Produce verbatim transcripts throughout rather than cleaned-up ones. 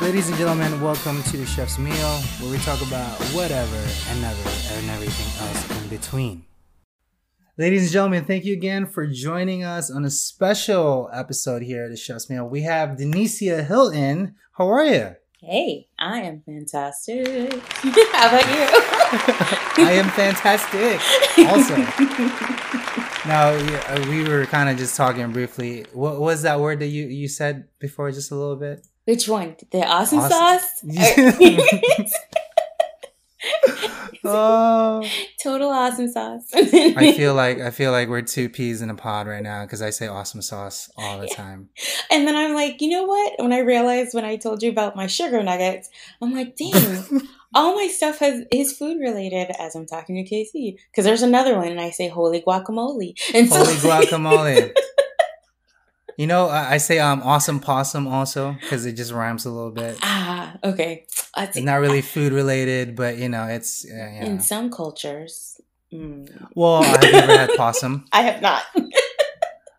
Ladies and gentlemen, welcome to The Chef's Meal, where we talk about whatever and never and everything else in between. Ladies and gentlemen, thank you again for joining us on a special episode here at The Chef's Meal. We have Denicea Hilton. How are you? Hey, I am fantastic. How about you? I am fantastic also. Now, we were kind of just talking briefly. What was that word that you, you said before just a little bit? Which one? The awesome, awesome. sauce? Oh. Total awesome sauce. I feel like I feel like we're two peas in a pod right now because I say awesome sauce all the yeah. time. And then I'm like, you know what? When I realized when I told you about my sugar nuggets, I'm like, dang. All my stuff has, is food related as I'm talking to K C. Because there's another one and I say holy guacamole. And so- holy guacamole. You know, I, I say um, awesome possum also because it just rhymes a little bit. Ah, okay. It's not really food related, but you know, it's... Uh, you know. In some cultures. Mm. Well, have you ever had possum? I have not.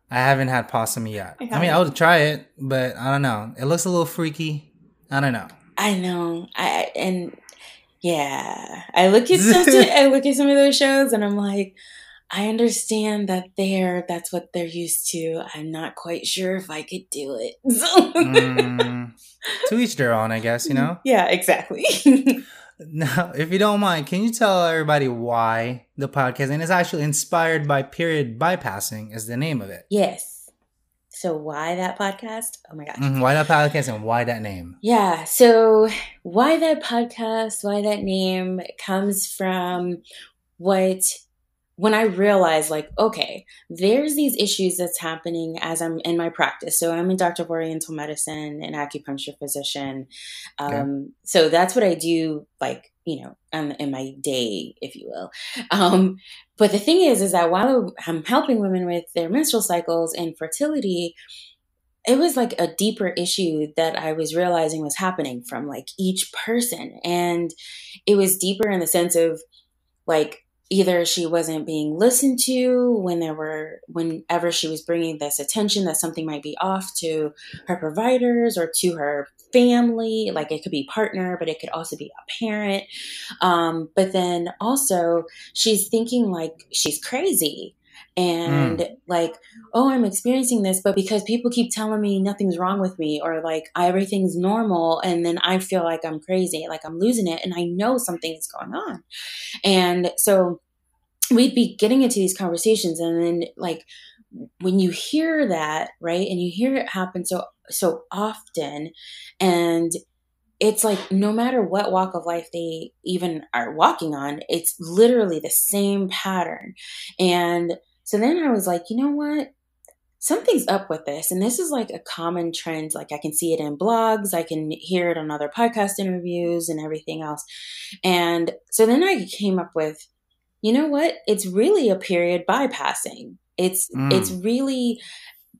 I haven't had possum yet. I, I mean, I would try it, but I don't know. It looks a little freaky. I don't know. I know. I and... Yeah, I look at some. I look at some of those shows, and I'm like, I understand that they're that's what they're used to. I'm not quite sure if I could do it. mm, to each their own, I guess. You know. Yeah, exactly. Now, if you don't mind, can you tell everybody why the podcast and it's actually inspired by Period Bypassing is the name of it? Yes. So why that podcast? Oh my gosh. Mm-hmm. Why that podcast and why that name? Yeah. So why that podcast, why that name comes from what, when I realized like, okay, there's these issues that's happening as I'm in my practice. So I'm a doctor of oriental medicine and acupuncture physician. Um, okay. So that's what I do like, you know, in, in my day, if you will. Um, But the thing is, is that while I'm helping women with their menstrual cycles and fertility, it was like a deeper issue that I was realizing was happening from like each person. And it was deeper in the sense of like either she wasn't being listened to when there were, whenever she was bringing this attention that something might be off to her providers or to her family. Like it could be partner, but it could also be a parent. Um, but then also she's thinking like she's crazy and mm. like, oh, I'm experiencing this, but because people keep telling me nothing's wrong with me or like everything's normal. And then I feel like I'm crazy, like I'm losing it. And I know something's going on. And so we'd be getting into these conversations. And then like, when you hear that, right. And you hear it happen so so often, and it's like no matter what walk of life they even are walking on, it's literally the same pattern. And so then I was like, you know what? Something's up with this. And this is like a common trend. Like I can see it in blogs. I can hear it on other podcast interviews and everything else. And so then I came up with, you know what? It's really a period bypassing. It's, mm. it's really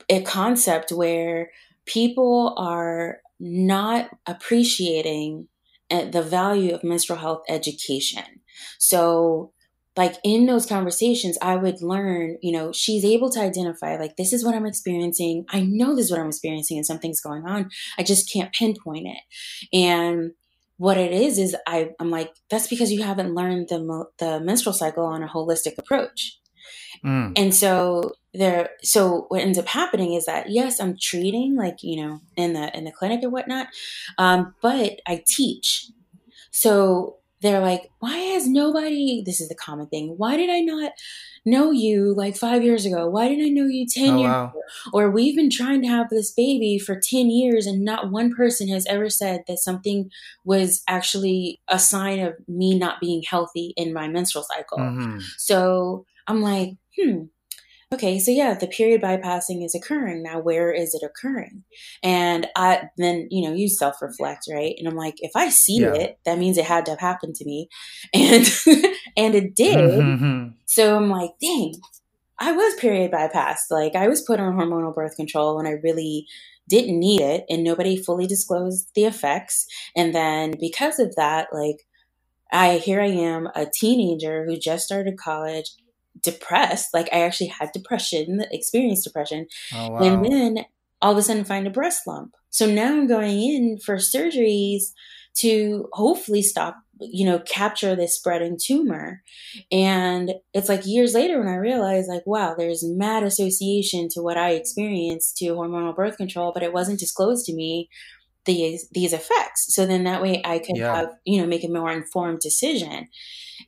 a concept where people are not appreciating the value of menstrual health education. So like in those conversations, I would learn, you know, she's able to identify like, this is what I'm experiencing. I know this is what I'm experiencing and something's going on. I just can't pinpoint it. And what it is, is I, I'm like, that's because you haven't learned the, the menstrual cycle on a holistic approach. Mm. And so there, so what ends up happening is that, yes, I'm treating like, you know, in the, in the clinic and whatnot. Um, but I teach. So they're like, why has nobody, this is the common thing. Why did I not know you like five years ago? Why didn't I know you ten oh, years wow. ago? Or we've been trying to have this baby for ten years and not one person has ever said that something was actually a sign of me not being healthy in my menstrual cycle. Mm-hmm. So I'm like, hmm, okay, so yeah, the period bypassing is occurring. Now, where is it occurring? And I then, you know, you self-reflect, right? And I'm like, if I see yeah. it, that means it had to have happened to me. And and it did. Mm-hmm. So I'm like, dang, I was period bypassed. Like I was put on hormonal birth control and I really didn't need it. And nobody fully disclosed the effects. And then because of that, like I here I am, a teenager who just started college, depressed. Like I actually had depression, experienced depression. Oh, wow. And then all of a sudden find a breast lump. So now I'm going in for surgeries to hopefully stop, you know, capture this spreading tumor. And it's like years later when I realized, like, wow, there's mad association to what I experienced to hormonal birth control, but it wasn't disclosed to me these, these effects. So then that way I could yeah. have, you know, make a more informed decision.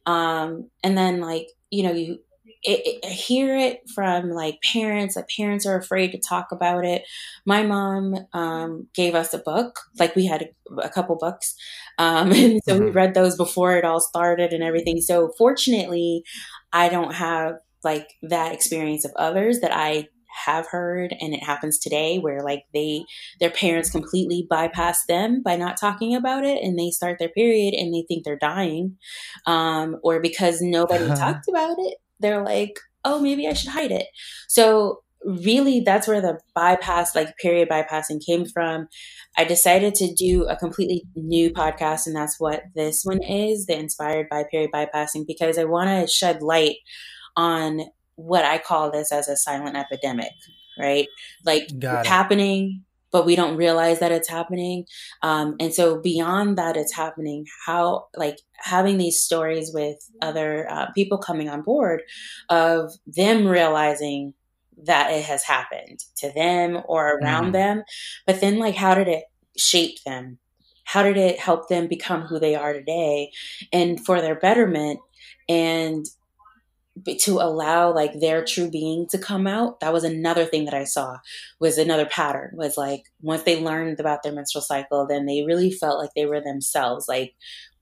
Um, and then like, you know, you, It, it, I hear it from like parents, like parents are afraid to talk about it. My mom um, gave us a book, like we had a, a couple books. Um, and so mm-hmm. we read those before it all started and everything. So fortunately, I don't have like that experience of others that I have heard. And it happens today where like they, their parents completely bypass them by not talking about it, and they start their period and they think they're dying. Um, or because nobody uh-huh. talked about it, they're like, oh, maybe I should hide it. So really that's where the bypass, like period bypassing came from. I decided to do a completely new podcast, and that's what this one is, the Inspired by Period Bypassing, because I want to shed light on what I call this as a silent epidemic, right? Like Got it's it. happening, but we don't realize that it's happening. Um, and so beyond that, it's happening, how, like having these stories with other uh, people coming on board of them realizing that it has happened to them or around mm. them, but then like, how did it shape them? How did it help them become who they are today and for their betterment? And to allow like their true being to come out. That was another thing that I saw was another pattern was like, once they learned about their menstrual cycle, then they really felt like they were themselves. Like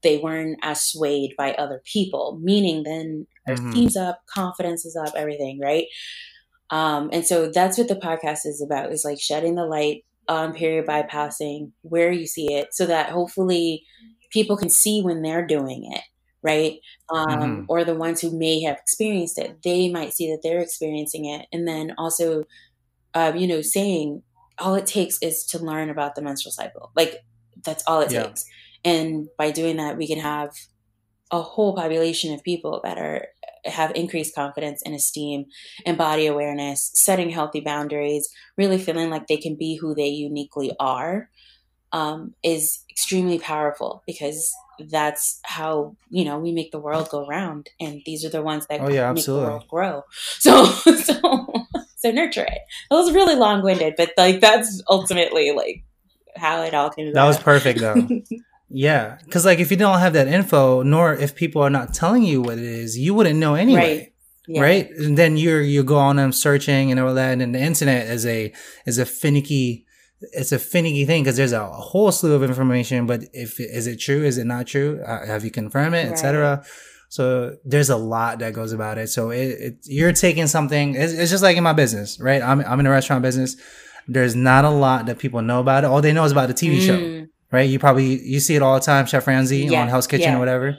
they weren't as swayed by other people, meaning then their mm-hmm. team's up, confidence is up, everything. Right. Um, and so that's what the podcast is about, is like shedding the light on period bypassing, where you see it, so that hopefully people can see when they're doing it. Right. Um, mm-hmm. Or the ones who may have experienced it, they might see that they're experiencing it. And then also, uh, you know, saying all it takes is to learn about the menstrual cycle. Like that's all it yeah. takes. And by doing that, we can have a whole population of people that are, have increased confidence and esteem and body awareness, setting healthy boundaries, really feeling like they can be who they uniquely are, um, is extremely powerful, because that's how, you know, we make the world go round, and these are the ones that oh, yeah, make absolutely. the world grow. So, so, so nurture it. That was really long winded, but like, that's ultimately like how it all came about. That was perfect though. yeah. Cause like, if you don't have that info, nor if people are not telling you what it is, you wouldn't know anyway. Right. Yeah. Right. And then you're, you go on and searching and all that. And the internet is a, is a finicky, it's a finicky thing, because there's a whole slew of information, but if is it true, is it not true, uh, have you confirmed it, right. et cetera. So there's a lot that goes about it. So it, it, you're taking something. It's, it's just like in my business, right? I'm I'm in the restaurant business. There's not a lot that people know about it. All they know is about the T V mm. show, right? You probably you see it all the time, Chef Ramsay yeah. on Hell's Kitchen yeah. or whatever.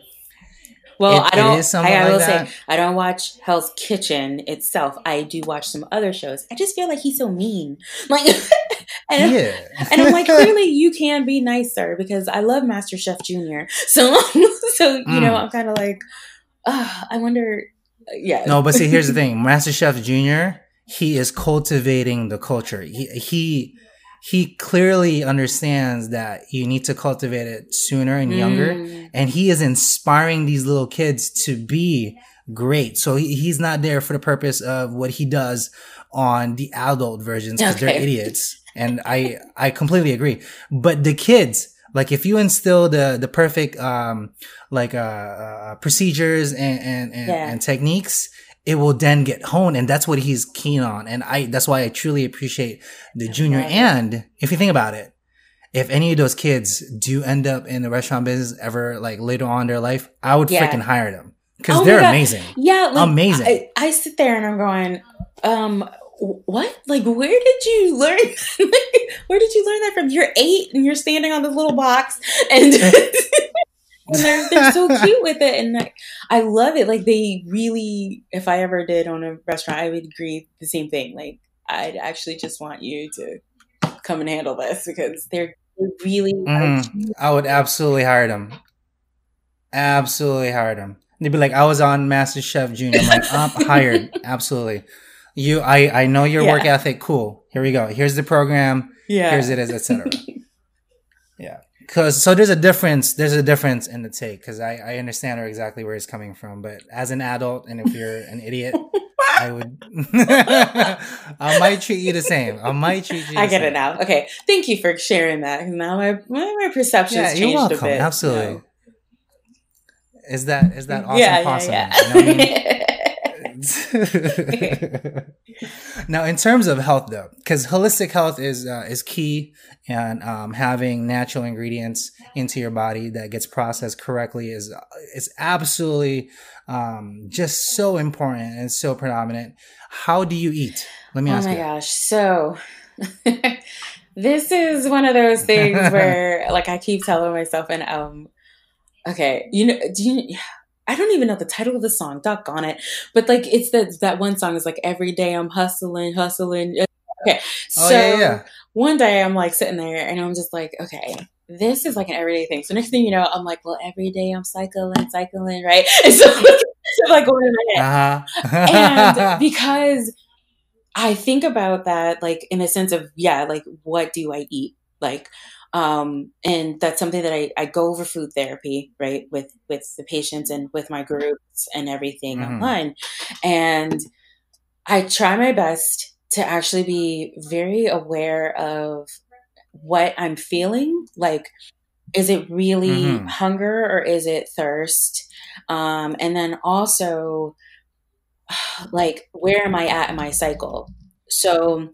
Well, it, I don't. I, I will like say I don't watch Hell's Kitchen itself. I do watch some other shows. I just feel like he's so mean, like. And, yeah. and I'm like, clearly you can be nicer, because I love MasterChef Junior. So, so you mm. know, I'm kind of like, oh, I wonder. Yeah. No, but see, here's the thing. MasterChef Junior, he is cultivating the culture. He he he clearly understands that you need to cultivate it sooner and mm. younger. And he is inspiring these little kids to be great. So he, he's not there for the purpose of what he does on the adult versions, because okay. they're idiots. And I, I completely agree. But the kids, like if you instill the, the perfect, um, like, uh, uh procedures and, and, and, yeah. and techniques, it will then get honed. And that's what he's keen on. And I, that's why I truly appreciate the okay. junior. And if you think about it, if any of those kids do end up in the restaurant business ever, like later on in their life, I would yeah. freaking hire them, because oh they're amazing. Yeah. Like, amazing. I, I sit there and I'm going, um, what? Like, where did you learn? Like, where did you learn that from? You're eight and you're standing on this little box, and, and they're, they're so cute with it. And like, I love it. Like, they really, if I ever did own a restaurant, I would agree the same thing. Like, I'd actually just want you to come and handle this, because they're really. Mm, I would absolutely hire them. Absolutely hire them. They'd be like, I was on MasterChef Junior. I'm like, I'm hired. Absolutely. You, I, I know your yeah. work ethic. Cool. Here we go. Here's the program. Yeah. Here's it is, et cetera. yeah. Cause so there's a difference. There's a difference in the take because I, I understand exactly where it's coming from. But as an adult, and if you're an idiot, I would. I might treat you the same. I might treat you. The I get same. it now. Okay, thank you for sharing that. Now my my, my perception's yeah, changed welcome. a bit. Absolutely. You know? Is that is that awesome? Yeah, possum? yeah, yeah. You know what I mean? Now, in terms of health, though, because holistic health is uh, is key, and um, having natural ingredients into your body that gets processed correctly is is absolutely um, just so important and so predominant. How do you eat? Let me ask you. Oh my gosh! So. This is one of those things where, like, I keep telling myself, and um, okay, you know, do you? I don't even know the title of the song, doggone it. But like, it's that, that one song is like, every day I'm hustling, hustling. Okay. So oh, yeah, yeah. one day I'm like sitting there and I'm just like, okay, this is like an everyday thing. So next thing you know, I'm like, well, every day I'm cycling, cycling, right? And so it's like going in my head. Uh-huh. And because I think about that, like in a sense of, yeah, like what do I eat? Like, Um, and that's something that I, I go over food therapy, right, with, with the patients and with my groups and everything mm-hmm. online. And I try my best to actually be very aware of what I'm feeling. Like, is it really mm-hmm. hunger or is it thirst? Um, and then also, like, where am I at in my cycle? So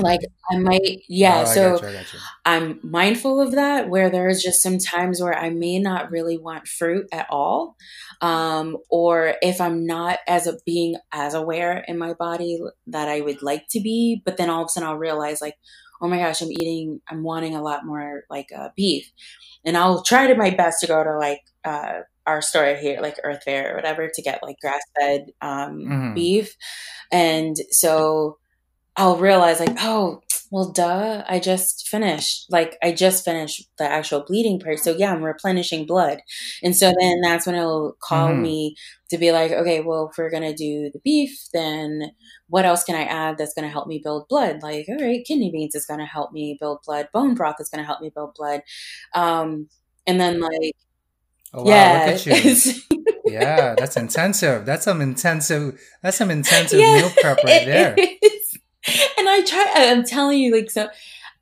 Like I might, yeah. Oh, so I got you, I got you. I'm mindful of that, where there is just some times where I may not really want fruit at all. Um, or if I'm not as a being as aware in my body that I would like to be, but then all of a sudden I'll realize like, oh my gosh, I'm eating, I'm wanting a lot more like uh, beef, and I'll try to my best to go to like, uh, our store here, like Earth Fare or whatever, to get like grass fed, um, mm-hmm. beef. And so I'll realize like, oh, well, duh, I just finished. Like, I just finished the actual bleeding part. So yeah, I'm replenishing blood. And so then that's when it'll call mm-hmm. me to be like, okay, well, if we're going to do the beef, then what else can I add that's going to help me build blood? Like, all right, kidney beans is going to help me build blood. Bone broth is going to help me build blood. Um, and then like, oh, wow, yeah. Look at you. yeah, that's intensive. That's some intensive, that's some intensive yeah, meal prep right there. And I try, I'm telling you, like, so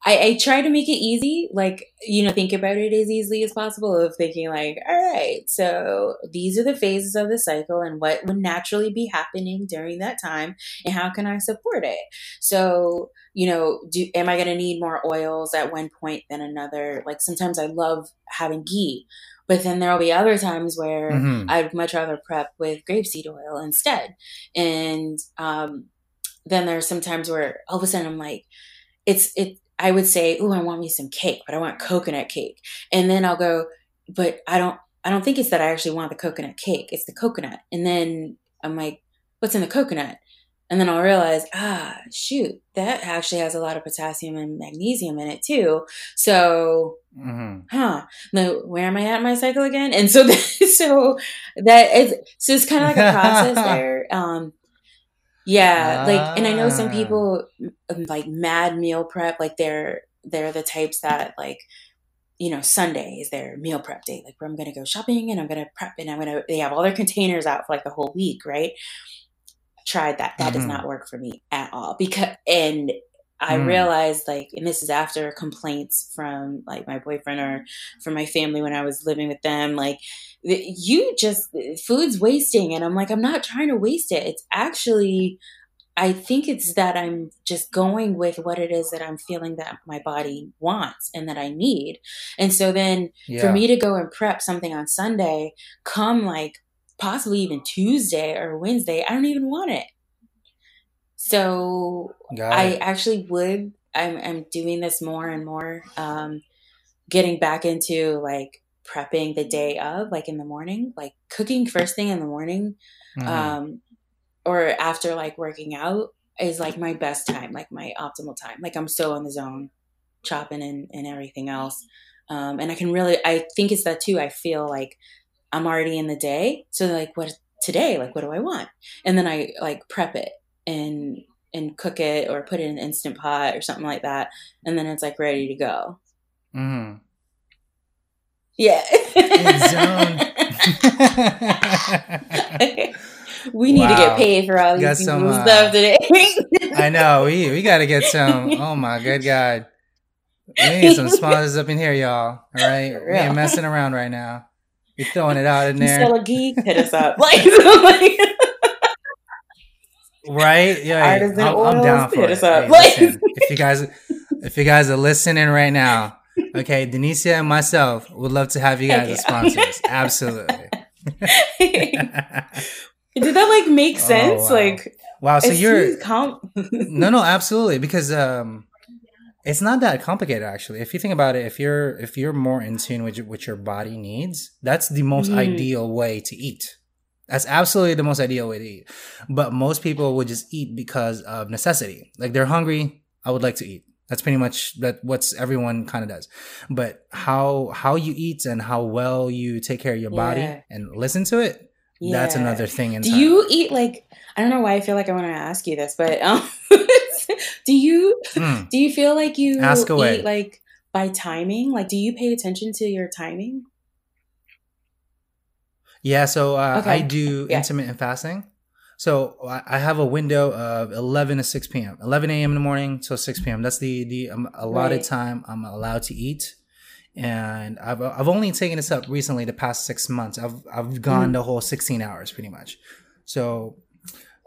I, I try to make it easy, like, you know, think about it as easily as possible of thinking like, all right, so these are the phases of the cycle and what would naturally be happening during that time and how can I support it? So, you know, do, am I going to need more oils at one point than another? Like sometimes I love having ghee, but then there'll be other times where mm-hmm. I'd much rather prep with grapeseed oil instead. And, um, then there's some times where all of a sudden I'm like, it's, it, I would say, oh, I want me some cake, but I want coconut cake. And then I'll go, but I don't, I don't think it's that I actually want the coconut cake. It's the coconut. And then I'm like, what's in the coconut? And then I'll realize, ah, shoot, that actually has a lot of potassium and magnesium in it too. So, mm-hmm. huh, now, where am I at in my cycle again? And so, that, so that is, so it's kind of like a process there. Um, Yeah, like, and I know some people like mad meal prep, like they're they're the types that like, you know, Sunday is their meal prep day, like where I'm gonna go shopping and I'm gonna prep and I'm gonna they have all their containers out for like the whole week, right? I tried that. That mm-hmm. does not work for me at all because and I mm. realized like, and this is after complaints from like my boyfriend or from my family when I was living with them, like you just, food's wasting. And I'm like, I'm not trying to waste it. It's actually, I think it's that I'm just going with what it is that I'm feeling that my body wants and that I need. And so then yeah. for me to go and prep something on Sunday, come like possibly even Tuesday or Wednesday, I don't even want it. So I actually would, I'm, I'm doing this more and more, um, getting back into like prepping the day of, like in the morning, like cooking first thing in the morning, mm-hmm. um, or after like working out is like my best time, like my optimal time. Like I'm so in the zone chopping and, and everything else. Um, and I can really, I think it's that too. I feel like I'm already in the day. So like what today, like, what do I want? And then I like prep it. and and cook it or put it in an Instant Pot or something like that, and then it's like ready to go. Mm. Yeah. Okay. We need wow. to get paid for all these some, uh, stuff today. I know. We we got to get some. Oh, my good God. We need some sponsors up in here, y'all. All right? We ain't messing around right now. You're throwing it out in there. You sell a geek, hit us up. Like, like, right? Yeah, yeah. I'm, oils, I'm down for hit it. Us up. Hey, like, listen, if you guys, if you guys are listening right now, okay, Denicea and myself would love to have you guys as sponsors. Absolutely. Did that like make sense? Oh, wow. Like, wow. So you're com- no, no, absolutely. Because um, it's not that complicated, actually. If you think about it, if you're if you're more in tune with your, what your body needs, that's the most mm. ideal way to eat. That's absolutely the most ideal way to eat. But most people would just eat because of necessity. Like they're hungry. I would like to eat. That's pretty much that what's everyone kind of does. But how how you eat and how well you take care of your yeah. body and listen to it. Yeah. That's another thing. In do time. You eat like, I don't know why I feel like I want to ask you this, but um, do you mm. do you feel like you ask eat away. Like by timing? Like, do you pay attention to your timing? Yeah, so uh, okay. I do yeah. intermittent fasting. So I have a window of eleven to six p m, eleven a m in the morning till six p m. That's the the um, allotted right. time I'm allowed to eat. And I've I've only taken this up recently the past six months. I've I've gone mm. the whole sixteen hours pretty much. So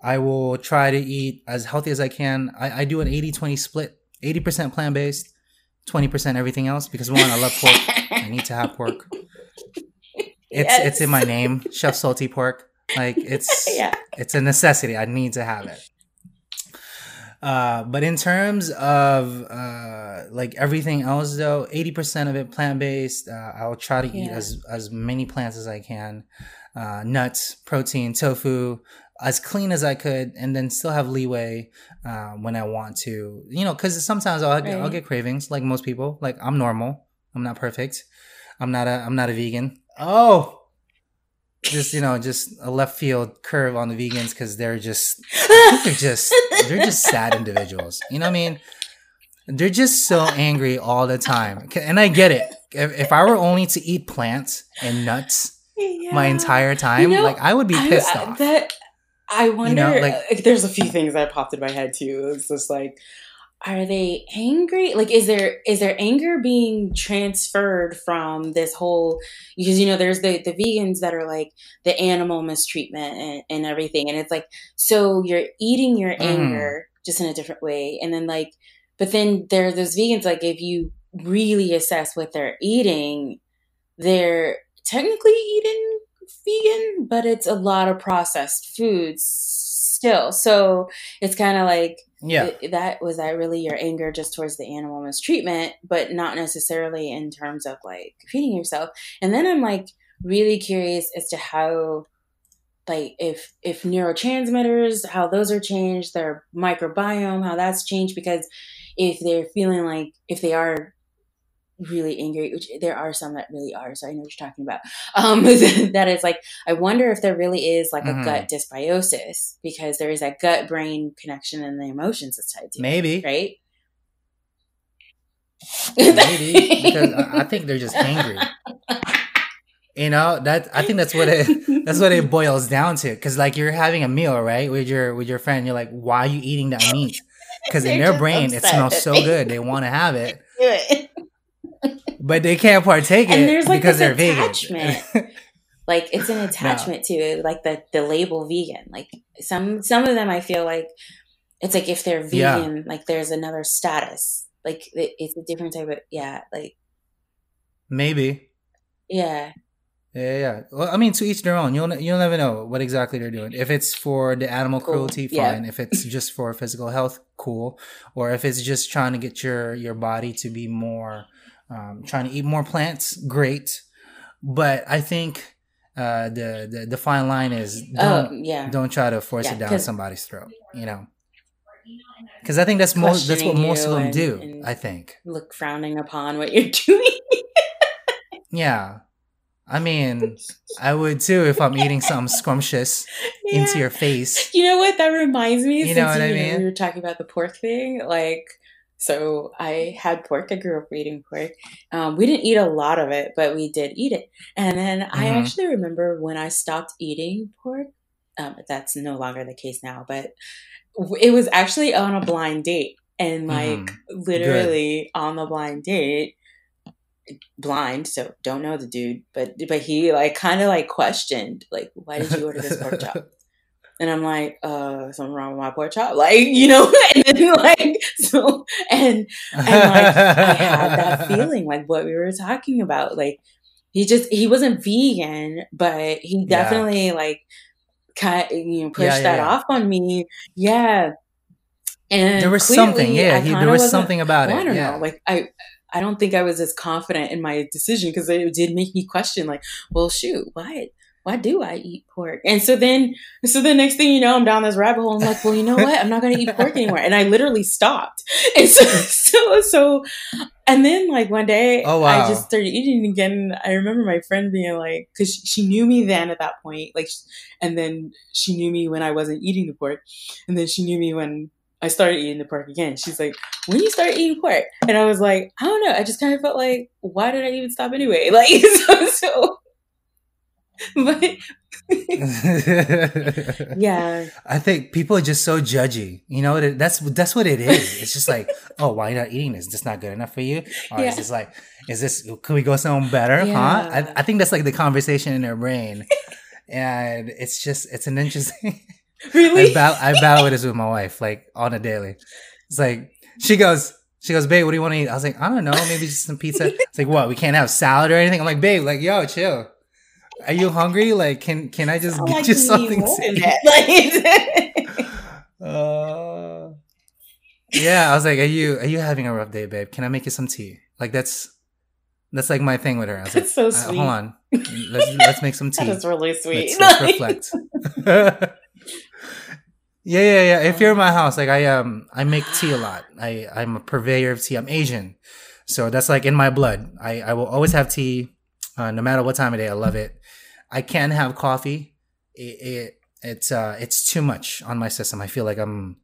I will try to eat as healthy as I can. I, I do an eighty twenty split, eighty percent plant-based, twenty percent everything else. Because one, I love pork. I need to have pork. It's yes. it's in my name, Chef Salty Pork. Like it's yeah. it's a necessity. I need to have it. Uh, but in terms of uh, like everything else, though, eighty percent of it plant-based. Uh, I'll try to yeah. eat as, as many plants as I can, uh, nuts, protein, tofu, as clean as I could, and then still have leeway uh, when I want to. You know, because sometimes I'll, right. I'll get cravings, like most people. Like I'm normal. I'm not perfect. I'm not a I'm not a vegan. Oh. Just, you know, just a left field curve on the vegans because they're just, they're just, they're just sad individuals. You know what I mean? They're just so angry all the time. And I get it. If, if I were only to eat plants and nuts yeah. my entire time, you know, like I would be pissed I, off. That, I wonder, you know, like, there's a few things that popped in my head too. It's just like, are they angry? Like, is there is there anger being transferred from this whole, because, you know, there's the, the vegans that are like the animal mistreatment and, and everything. And it's like, so you're eating your anger mm. just in a different way. And then like, but then there are those vegans, like if you really assess what they're eating, they're technically eating vegan, but it's a lot of processed foods still. So it's kind of like, yeah, th- that was that really your anger just towards the animal mistreatment, but not necessarily in terms of like feeding yourself. And then I'm like really curious as to how, like, if if neurotransmitters, how those are changed, their microbiome, how that's changed, because if they're feeling like if they are really angry, which there are some that really are, so I know what you're talking about. Um, that is like, I wonder if there really is like mm-hmm. a gut dysbiosis, because there is that gut brain connection and the emotions that's tied to it. Maybe. Right? Maybe. Because I think they're just angry. You know, that I think that's what it that's what it boils down to. Because like you're having a meal, right, with your with your friend, you're like, why are you eating that meat? Because in their brain it smells so good, they want to have it. Do it. But they can't partake in it like because they're vegan. Like it's an attachment no. to it, like the, the label vegan. Like some some of them, I feel like it's like if they're vegan, yeah. like there's another status. Like it, it's a different type of yeah. Like maybe yeah yeah yeah. Well, I mean, to each their own. You'll you'll never know what exactly they're doing. If it's for the animal cool. cruelty, fine. Yeah. If it's just for physical health, cool. Or if it's just trying to get your your body to be more. Um, trying to eat more plants, great, but I think uh, the, the the fine line is don't oh, yeah. don't try to force yeah, it down somebody's throat, you know. Because I think that's most that's what most of them and, do. And I think look frowning upon what you're doing. yeah, I mean, I would too if I'm eating something scrumptious yeah. into your face. You know what? That reminds me. You know what you, I mean? Know, we were talking about the pork thing. Like, so I had pork. I grew up eating pork. Um, we didn't eat a lot of it, but we did eat it. And then mm-hmm. I actually remember when I stopped eating pork. Um, that's no longer the case now, but it was actually on a blind date. And like mm, literally good. on the blind date, blind, so don't know the dude, but but he like kind of like questioned, like, why did you order this pork chop? And I'm like, uh, something wrong with my pork chop, like, you know. And then like so, and and like I had that feeling, like what we were talking about, like he just he wasn't vegan, but he definitely yeah. like kind of, you know, pushed yeah, yeah, that yeah. off on me, yeah. And there was clearly, something, yeah. He, there was something about well, it. I don't yeah. know. Like I, I don't think I was as confident in my decision because it did make me question. Like, well, shoot, why, why do I eat pork? And so then, so the next thing you know, I'm down this rabbit hole. I'm like, well, you know what? I'm not going to eat pork anymore. And I literally stopped. And so, so, so, and then like one day, oh, wow. I just started eating again. I remember my friend being like, because she knew me then at that point, like, and then she knew me when I wasn't eating the pork, and then she knew me when I started eating the pork again. She's like, when you start eating pork? And I was like, I don't know. I just kind of felt like, why did I even stop anyway? Like, so, so. But yeah. I think people are just so judgy. You know, that's that's what it is. It's just like, oh, why are you not eating this? Is this not good enough for you? Or yeah. is this like, is this, could we go something better? Yeah. Huh? I, I think that's like the conversation in their brain. And it's just, it's an interesting... Really? I battle, I battle with this with my wife, like on a daily. It's like she goes, she goes, babe, what do you want to eat? I was like, I don't know, maybe just some pizza. It's like, what? We can't have salad or anything. I'm like, babe, like, yo, chill. Are you hungry? Like, can can I just get like you something to eat? uh, yeah, I was like, are you are you having a rough day, babe? Can I make you some tea? Like that's that's like my thing with her. I was that's like, so sweet. Uh, hold on, let's let's make some tea. That's really sweet. Let's, let's reflect. Yeah, yeah, yeah. If you're in my house, like I um, I make tea a lot. I I'm a purveyor of tea. I'm Asian, so that's like in my blood. I I will always have tea, uh, no matter what time of day. I love it. I can't have coffee. It, it it's uh it's too much on my system. I feel like I'm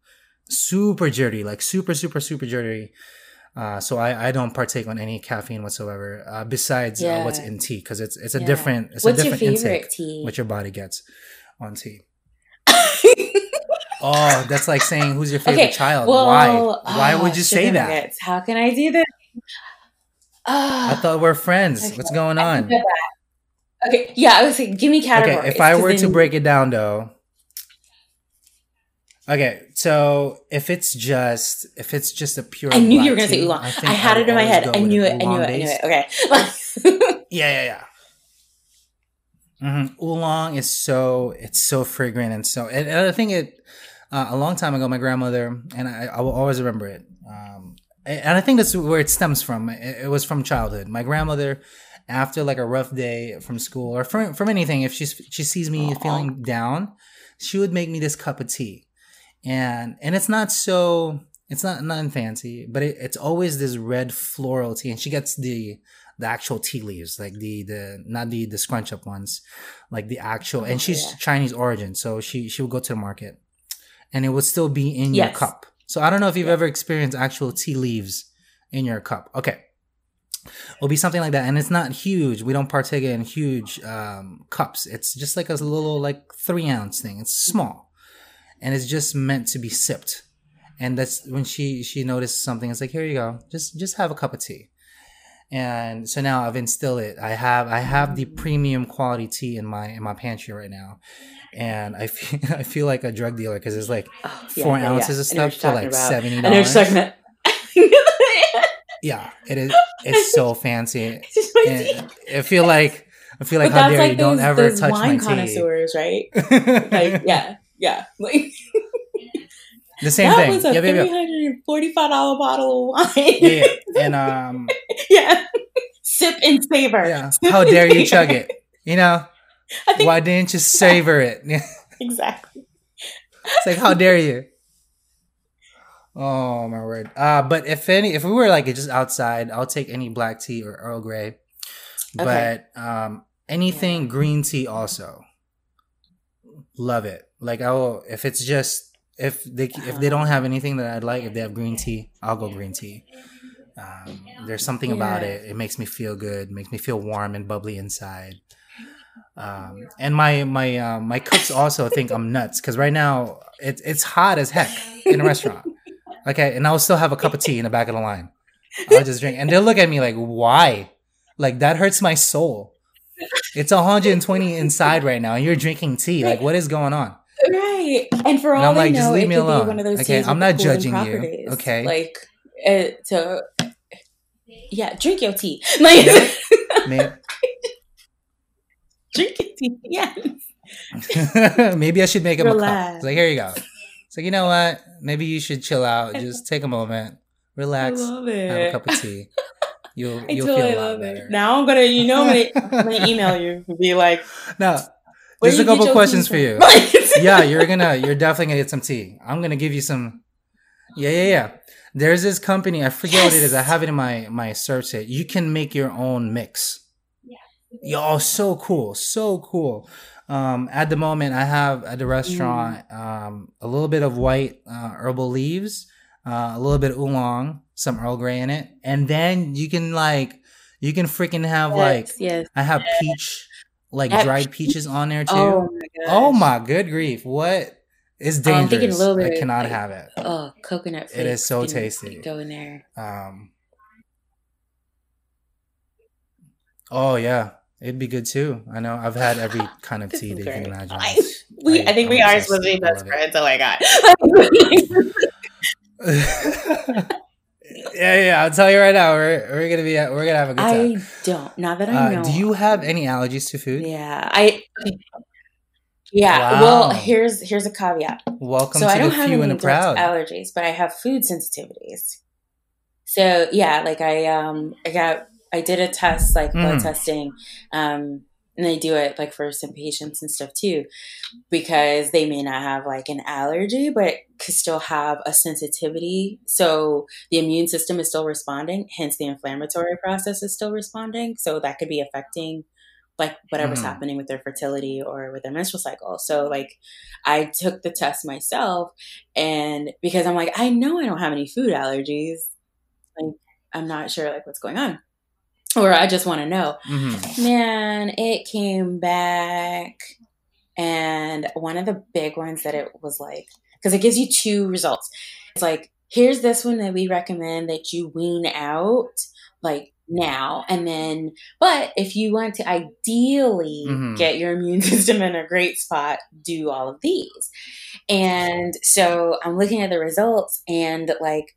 super dirty, like super super super dirty. Uh, so I, I don't partake on any caffeine whatsoever. Uh, besides yeah. uh, what's in tea, because it's it's a yeah. different it's what's a different your favorite intake tea? What your body gets on tea. Oh, that's like saying, who's your favorite okay, child? Well, Why? Why uh, would you say that? Nuggets. How can I do that? Uh, I thought we're friends. Okay. What's going on? Okay. Yeah, I was like, give me categories. Okay, if I were then... to break it down, though. Okay, so if it's just if it's just a pure, I knew you were gonna tea, say oolong. I, I had I it in my head. I knew it. I knew it. I knew it. Okay. yeah, yeah, yeah. Mm-hmm. Oolong is so it's so fragrant and so and, and I think it uh, a long time ago my grandmother and I, I will always remember it um, and I think that's where it stems from. It, it was from childhood. My grandmother, after like a rough day from school or from from anything, if she's she sees me Aww. feeling down, she would make me this cup of tea, and and it's not so it's not nothing fancy, but it, it's always this red floral tea, and she gets the the actual tea leaves, like the, the not the, the scrunch up ones, like the actual, and she's yeah. Chinese origin. So she, she would go to the market and it would still be in yes. your cup. So I don't know if you've yeah. ever experienced actual tea leaves in your cup. Okay. It'll be something like that. And it's not huge. We don't partake in huge um, cups. It's just like a little, like three ounce thing. It's small and it's just meant to be sipped. And that's when she, she noticed something. It's like, here you go. Just, just have a cup of tea. And so now I've instilled it. I have I have the premium quality tea in my in my pantry right now, and I feel, I feel like a drug dealer because it's like oh, yeah, four yeah, ounces yeah. of stuff for like about, seventy dollars. Yeah, it is. It's so fancy. And I feel like I feel like but how dare like you those, don't ever those touch wine my connoisseurs, tea. Right? Like yeah, yeah. Like the same that thing. That was a yeah, three hundred and forty-five dollar bottle of wine. Yeah, and um, yeah, sip and savor. Yeah, sip how dare you savor. Chug it? You know, I think, why didn't you savor yeah. it? Exactly. It's like how dare you? Oh my word! Uh, but if any, if we were like just outside, I'll take any black tea or Earl Grey. But okay. um, Anything yeah. green tea also. Love it. Like, I will, if it's just, if they if they don't have anything that I'd like, if they have green tea, I'll go green tea. Um, there's something yeah. about it. It makes me feel good. Makes me feel warm and bubbly inside. Um, and my my uh, my cooks also think I'm nuts because right now it's it's hot as heck in a restaurant. Okay, and I'll still have a cup of tea in the back of the line. I'll just drink, and they'll look at me like, "Why? Like that hurts my soul. It's one hundred twenty inside right now, and you're drinking tea. Like, what is going on?" Right, and for all and I'm like, I know, just leave me alone. One of those okay, I'm not judging you. Okay, like uh, so, yeah, drink your tea. Like, yeah. drink your tea. Yeah. Maybe I should make him relax. A cup. It's like, here you go. It's like, you know what? Maybe you should chill out. Just take a moment, relax, have a cup of tea. You'll I you'll totally feel a lot love better. It. Now I'm gonna, you know, I'm gonna, I'm gonna email you and be like, no. There's a couple questions for you. yeah, you're gonna, you're definitely gonna get some tea. I'm gonna give you some. Yeah, yeah, yeah. There's this company. I forget yes. what it is. I have it in my my search set. You can make your own mix. Yeah. Y'all, so cool, so cool. Um, at the moment, I have at the restaurant mm. um, a little bit of white uh, herbal leaves. Uh, a little bit of oolong, some Earl Grey in it, and then you can like, you can freaking have yes, like, yes. I have peach, like I dried peach. peaches on there too. Oh my, oh my good grief! What is dangerous? Um, I cannot of, like, have it. Oh, coconut! Flakes. It is so tasty. Go in there. Um. Oh yeah, it'd be good too. I know. I've had every kind of tea that you can imagine. I, we, I, I think I'm we are supposed to be best friends. Oh my god. yeah, yeah. I'll tell you right now. We're we're gonna be we're gonna have a good time. I don't. Now that I uh, know. Do you have any allergies to food? Yeah, I. Yeah. Wow. Well, here's here's a caveat. Welcome so to I don't the have few and the proud. Allergies, but I have food sensitivities. So yeah, like I um I got I did a test like mm. blood testing um. And they do it like for some patients and stuff too, because they may not have like an allergy, but could still have a sensitivity. So the immune system is still responding, hence the inflammatory process is still responding. So that could be affecting like whatever's mm-hmm. happening with their fertility or with their menstrual cycle. So like I took the test myself, and because I'm like, I know I don't have any food allergies. Like, I'm not sure like what's going on. Or I just want to know. Mm-hmm. Man, it came back. And one of the big ones that it was like, because it gives you two results. It's like, here's this one that we recommend that you wean out like now. And then, but if you want to ideally mm-hmm. get your immune system in a great spot, do all of these. And so I'm looking at the results, and like,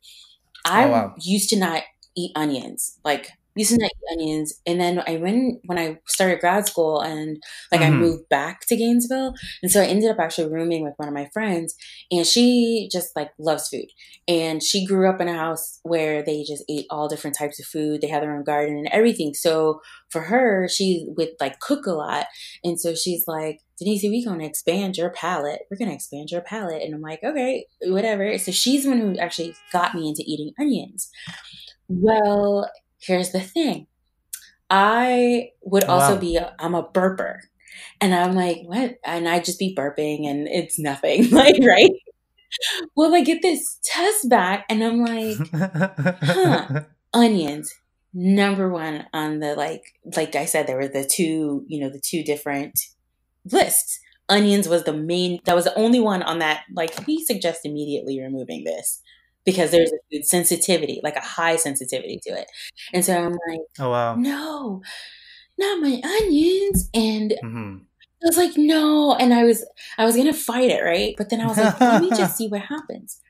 I oh, wow. used to not eat onions. Like, used to not eat onions, and then I went when I started grad school, and like mm-hmm. I moved back to Gainesville, and so I ended up actually rooming with one of my friends, and she just like loves food, and she grew up in a house where they just ate all different types of food. They had their own garden and everything. So for her, she would like cook a lot, and so she's like, Denicea, we're going to expand your palate. We're going to expand your palate, and I'm like, okay, whatever. So she's the one who actually got me into eating onions. Well. Here's the thing. I would also wow. be, a, I'm a burper. And I'm like, what? And I just be burping and it's nothing. Like, right? Well, I get this test back and I'm like, huh, onions. Number one on the, like, like I said, there were the two, you know, the two different lists. Onions was the main, that was the only one on that, like, we suggest immediately removing this. Because there's a food sensitivity, like a high sensitivity to it. And so I'm like, oh, wow. No, not my onions. And mm-hmm. I was like, no. And I was, I was going to fight it. Right. But then I was like, let me just see what happens.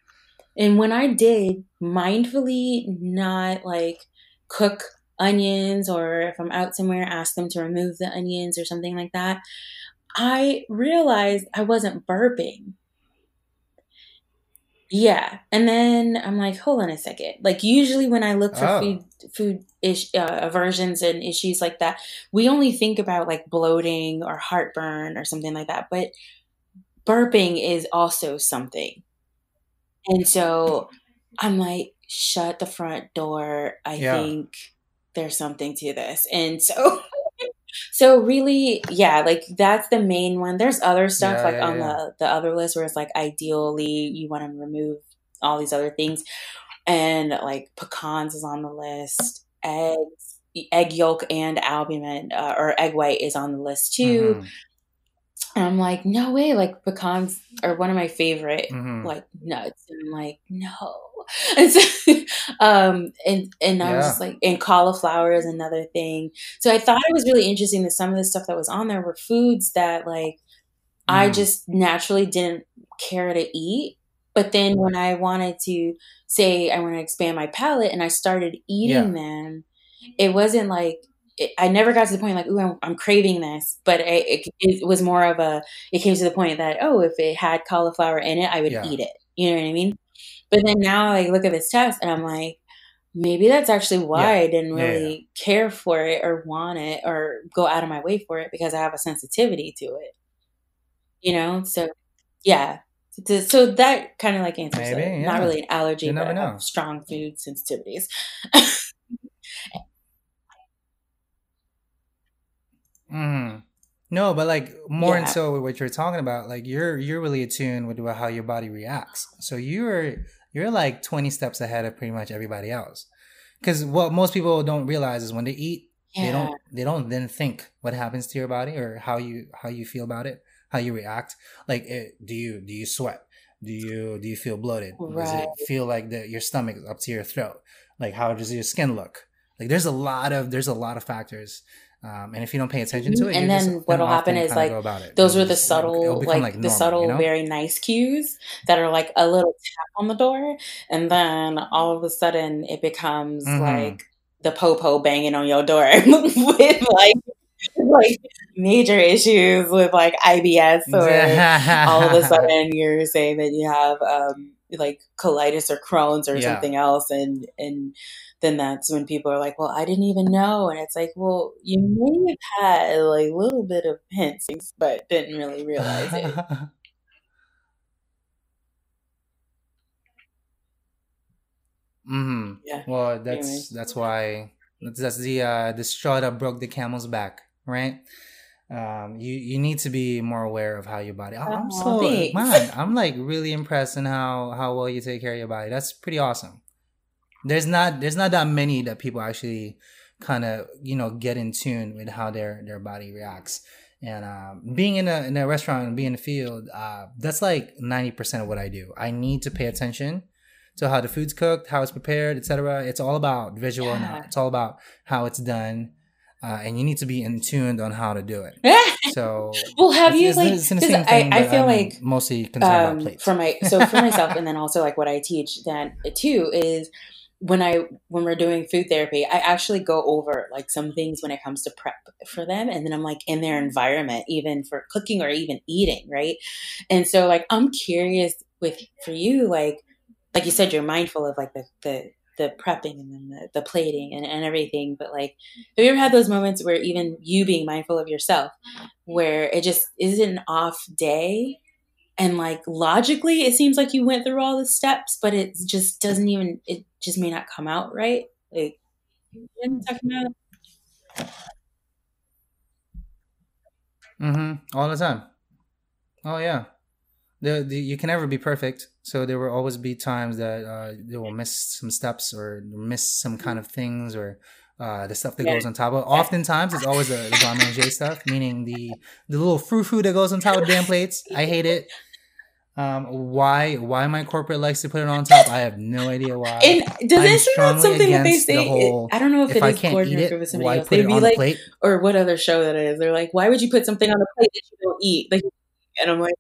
And when I did mindfully not like cook onions, or if I'm out somewhere, ask them to remove the onions or something like that, I realized I wasn't burping. Yeah. And then I'm like, hold on a second. Like usually when I look for oh. food, food ish, uh, aversions and issues like that, we only think about like bloating or heartburn or something like that. But burping is also something. And so I'm like, shut the front door. I yeah. think there's something to this. And so So really, yeah, like that's the main one. There's other stuff yeah, like yeah, on yeah. the, the other list where it's like ideally you want to remove all these other things. And like pecans is on the list. Eggs, egg yolk and albumin uh, or egg white is on the list too. Mm-hmm. And I'm like, no way. Like pecans are one of my favorite mm-hmm. like nuts. And I'm like, no. And so, um, and, and I yeah. was just like, and cauliflower is another thing. So I thought it was really interesting that some of the stuff that was on there were foods that like, mm. I just naturally didn't care to eat. But then when I wanted to say, I want to expand my palate and I started eating yeah. them, it wasn't like, it, I never got to the point like, ooh, I'm, I'm craving this, but it, it, it was more of a, it came to the point that, oh, if it had cauliflower in it, I would yeah. eat it. You know what I mean? But then now I look at this test and I'm like, maybe that's actually why yeah. I didn't really yeah, yeah. care for it or want it or go out of my way for it, because I have a sensitivity to it, you know? So yeah. So that kind of like answers maybe, it. Yeah. Not really an allergy, you but never I have know. Strong food sensitivities. mm. No, but like more yeah. and so with what you're talking about, like you're you're really attuned with how your body reacts. So you're you're like twenty steps ahead of pretty much everybody else. Because what most people don't realize is when they eat, yeah. they don't they don't then think what happens to your body or how you how you feel about it, how you react. Like it, do you do you sweat? Do you do you feel bloated? Right. Does it feel like the, your stomach is up to your throat? Like how does your skin look? Like there's a lot of there's a lot of factors. Um, and if you don't pay attention to it, and then just, what'll happen is like those are the subtle, like the subtle, very nice cues that are like a little tap on the door, and then all of a sudden it becomes mm-hmm. like the popo banging on your door with like like major issues with like I B S, or all of a sudden you're saying that you have um, like colitis or Crohn's or yeah. something else, and and. Then that's when people are like, well, I didn't even know. And it's like, well, you may have had like a little bit of hints, but didn't really realize it. mm-hmm. Yeah. Well, that's anyway. that's why, that's the uh, the straw that broke the camel's back, right? Um, you, you need to be more aware of how your body, oh, I'm so, man, I'm like really impressed in how, how well you take care of your body. That's pretty awesome. There's not there's not that many that people actually kind of, you know, get in tune with how their, their body reacts. And uh, being in a in a restaurant and being in the field, uh, that's like ninety percent of what I do. I need to pay attention to how the food's cooked, how it's prepared, et cetera. It's all about visual yeah. now. It's all about how it's done. Uh, and you need to be in tuned on how to do it. So, well, have it's, you it's, like? It's the same thing, I, I feel I'm like mostly concerned um, about plates. For my so for myself, and then also like what I teach that too is. When I when we're doing food therapy, I actually go over like some things when it comes to prep for them, and then I'm like in their environment, even for cooking or even eating, right? And so like I'm curious with for you, like like you said, you're mindful of like the the, the prepping and then the, the plating and, and everything, but like have you ever had those moments where even you being mindful of yourself, where it just isn't an off day? And like logically, it seems like you went through all the steps, but it just doesn't even, it just may not come out right. Like, you know what I'm talking about? Mm-hmm. All the time. Oh, yeah. The, the, you can never be perfect. So there will always be times that uh, you will miss some steps or miss some kind of things or uh, the stuff that yeah. goes on top of it. Oftentimes, it's always the blanc manger stuff, meaning the, the little frou-frou that goes on top of damn plates. I hate it. Um, why why my corporate likes to put it on top, I have no idea why. And does that sound like something that they say? The whole, I don't know if, if it I is Gordon or if it was somebody else. They'd be like, plate? Or what other show that it is. They're like, why would you put something on the plate that you don't eat? Like, and I'm like.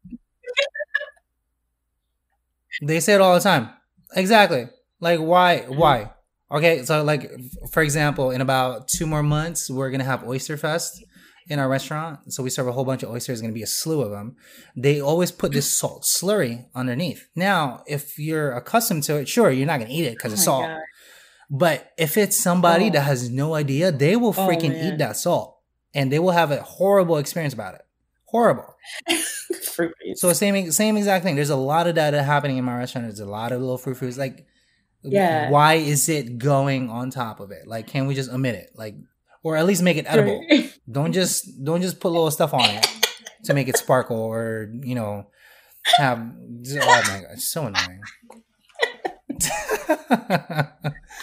They say it all the time. Exactly. Like, why? Why? Okay, so like, for example, in about two more months, we're going to have Oyster Fest in our restaurant. So we serve a whole bunch of oysters. There's going to be a slew of them. They always put this salt slurry underneath. Now, if you're accustomed to it, sure, you're not going to eat it because oh it's salt. God. But if it's somebody oh. that has no idea, they will freaking oh, eat that salt. And they will have a horrible experience about it. Horrible. So same same exact thing. There's a lot of that happening in my restaurant. There's a lot of little frou-frous. Like, yeah. why is it going on top of it? Like, can we just omit it? Like, or at least make it edible. Sure. Don't just don't just put little stuff on it to make it sparkle, or you know, have. Oh my god, it's so annoying.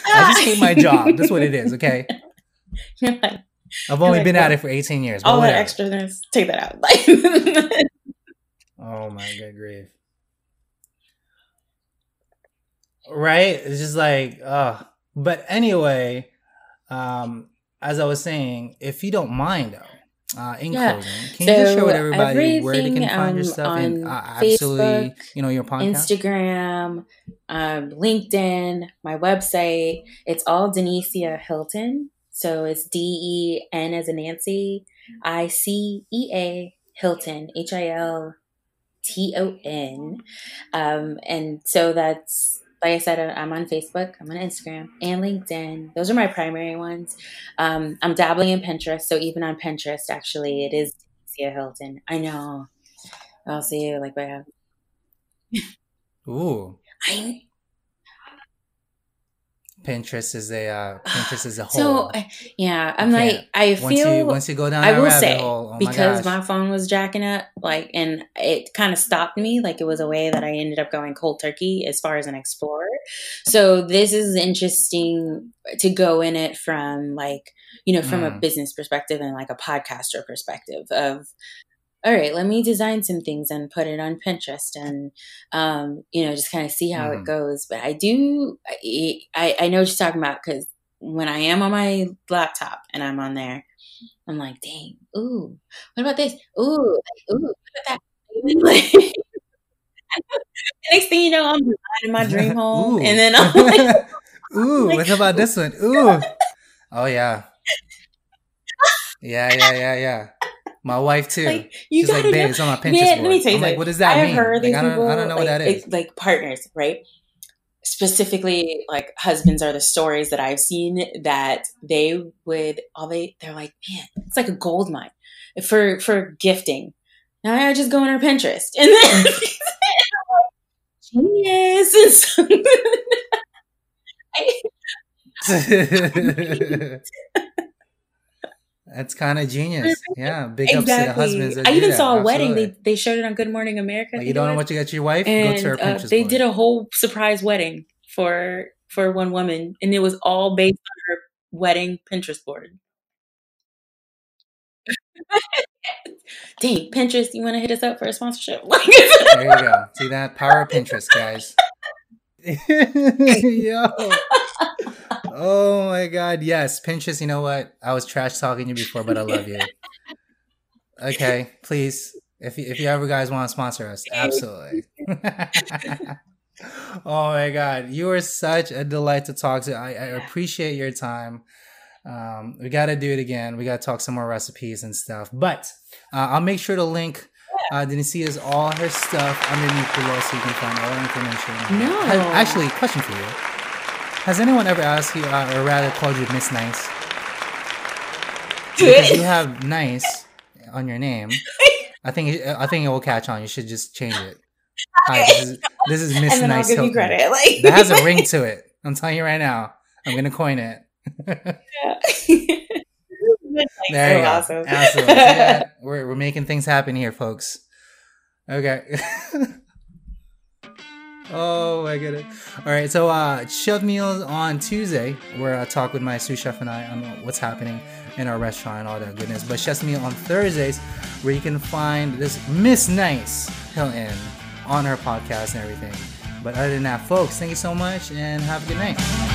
I just hate my job. That's what it is. Okay. Yeah. I've only like, been at it for eighteen years. All that extraness, take that out. Like, oh my good grief! Right? It's just like, uh but anyway, um, as I was saying, if you don't mind, though, uh, in yeah. closing, can so you just share with everybody where they can find um, your stuff and uh, Facebook, absolutely, you know, your podcast, Instagram, um, LinkedIn, my website. It's all Denicea Hilton. So it's D E N as in Nancy, I C E A Hilton, H I L T O N. Um, and so that's, like I said, I'm on Facebook, I'm on Instagram, and LinkedIn. Those are my primary ones. Um, I'm dabbling in Pinterest. So even on Pinterest, actually, it is Denicea Hilton. I know. I'll see you like what happened. Ooh. I Pinterest is a uh, Pinterest is a hole. So yeah, I'm okay. like I feel once you, once you go down. I that will rabbit say hole, oh because my, my phone was jacking up, like, and it kind of stopped me. Like it was a way that I ended up going cold turkey as far as an explorer. So this is interesting to go in it from like you know from mm. a business perspective and like a podcaster perspective of. All right, let me design some things and put it on Pinterest and, um, you know, just kind of see how mm. it goes. But I do, I, I know what you're talking about because when I am on my laptop and I'm on there, I'm like, dang, ooh, what about this? Ooh, like, ooh, what about that? Next thing you know, I'm in my dream home. Ooh. And then I'm like, ooh, like, what about ooh. this one? Ooh. Oh, yeah. Yeah, yeah, yeah, yeah. My wife too. Like, you She's like, babe, know. It's on my Pinterest yeah, board. Let me tell you I'm like, what does that I mean? I've heard like, these I don't, people, I don't know like, what that is. It's like partners, right? Specifically, like husbands are the stories that I've seen that they would all they they're like, man, it's like a gold mine for for gifting. Now I just go on her Pinterest, and then genius. And so, I, I, That's kind of genius. Yeah. Big exactly. ups to the husbands. I even saw a Absolutely. wedding. They they showed it on Good Morning America. Like you don't know what you got your wife? And, go to her Pinterest uh, They board. did a whole surprise wedding for for one woman. And it was all based on her wedding Pinterest board. Dang, Pinterest, you want to hit us up for a sponsorship? There you go. See that? Power of Pinterest, guys. Yo. Oh my god, yes. Pinterest, you know what? I was trash talking you before, but I love you. Okay, please. If you, if you ever guys want to sponsor us, absolutely. Oh my god, you are such a delight to talk to. I, I appreciate your time. Um, we got to do it again. We got to talk some more recipes and stuff. But uh, I'll make sure to link Uh, Denicea's all her stuff underneath below so you can find all the information. No. Has, actually, question for you. Has anyone ever asked you, uh, or rather called you Miss Nice? Because you have nice on your name. I think I think it will catch on. You should just change it. Hi, this is, this is Miss and Nice I'll give Hilton. You credit, like. That has a ring to it. I'm telling you right now. I'm going to coin it. Yeah. There you go. Awesome. Absolutely. Yeah, we're, we're making things happen here, folks. Okay. Oh, my goodness. All right. So, uh, Chef Meals on Tuesday, where I talk with my sous chef and I on what's happening in our restaurant and all that goodness. But Chef's Meal on Thursdays, where you can find this Miss Nice Hilton on her podcast and everything. But other than that, folks, thank you so much and have a good night.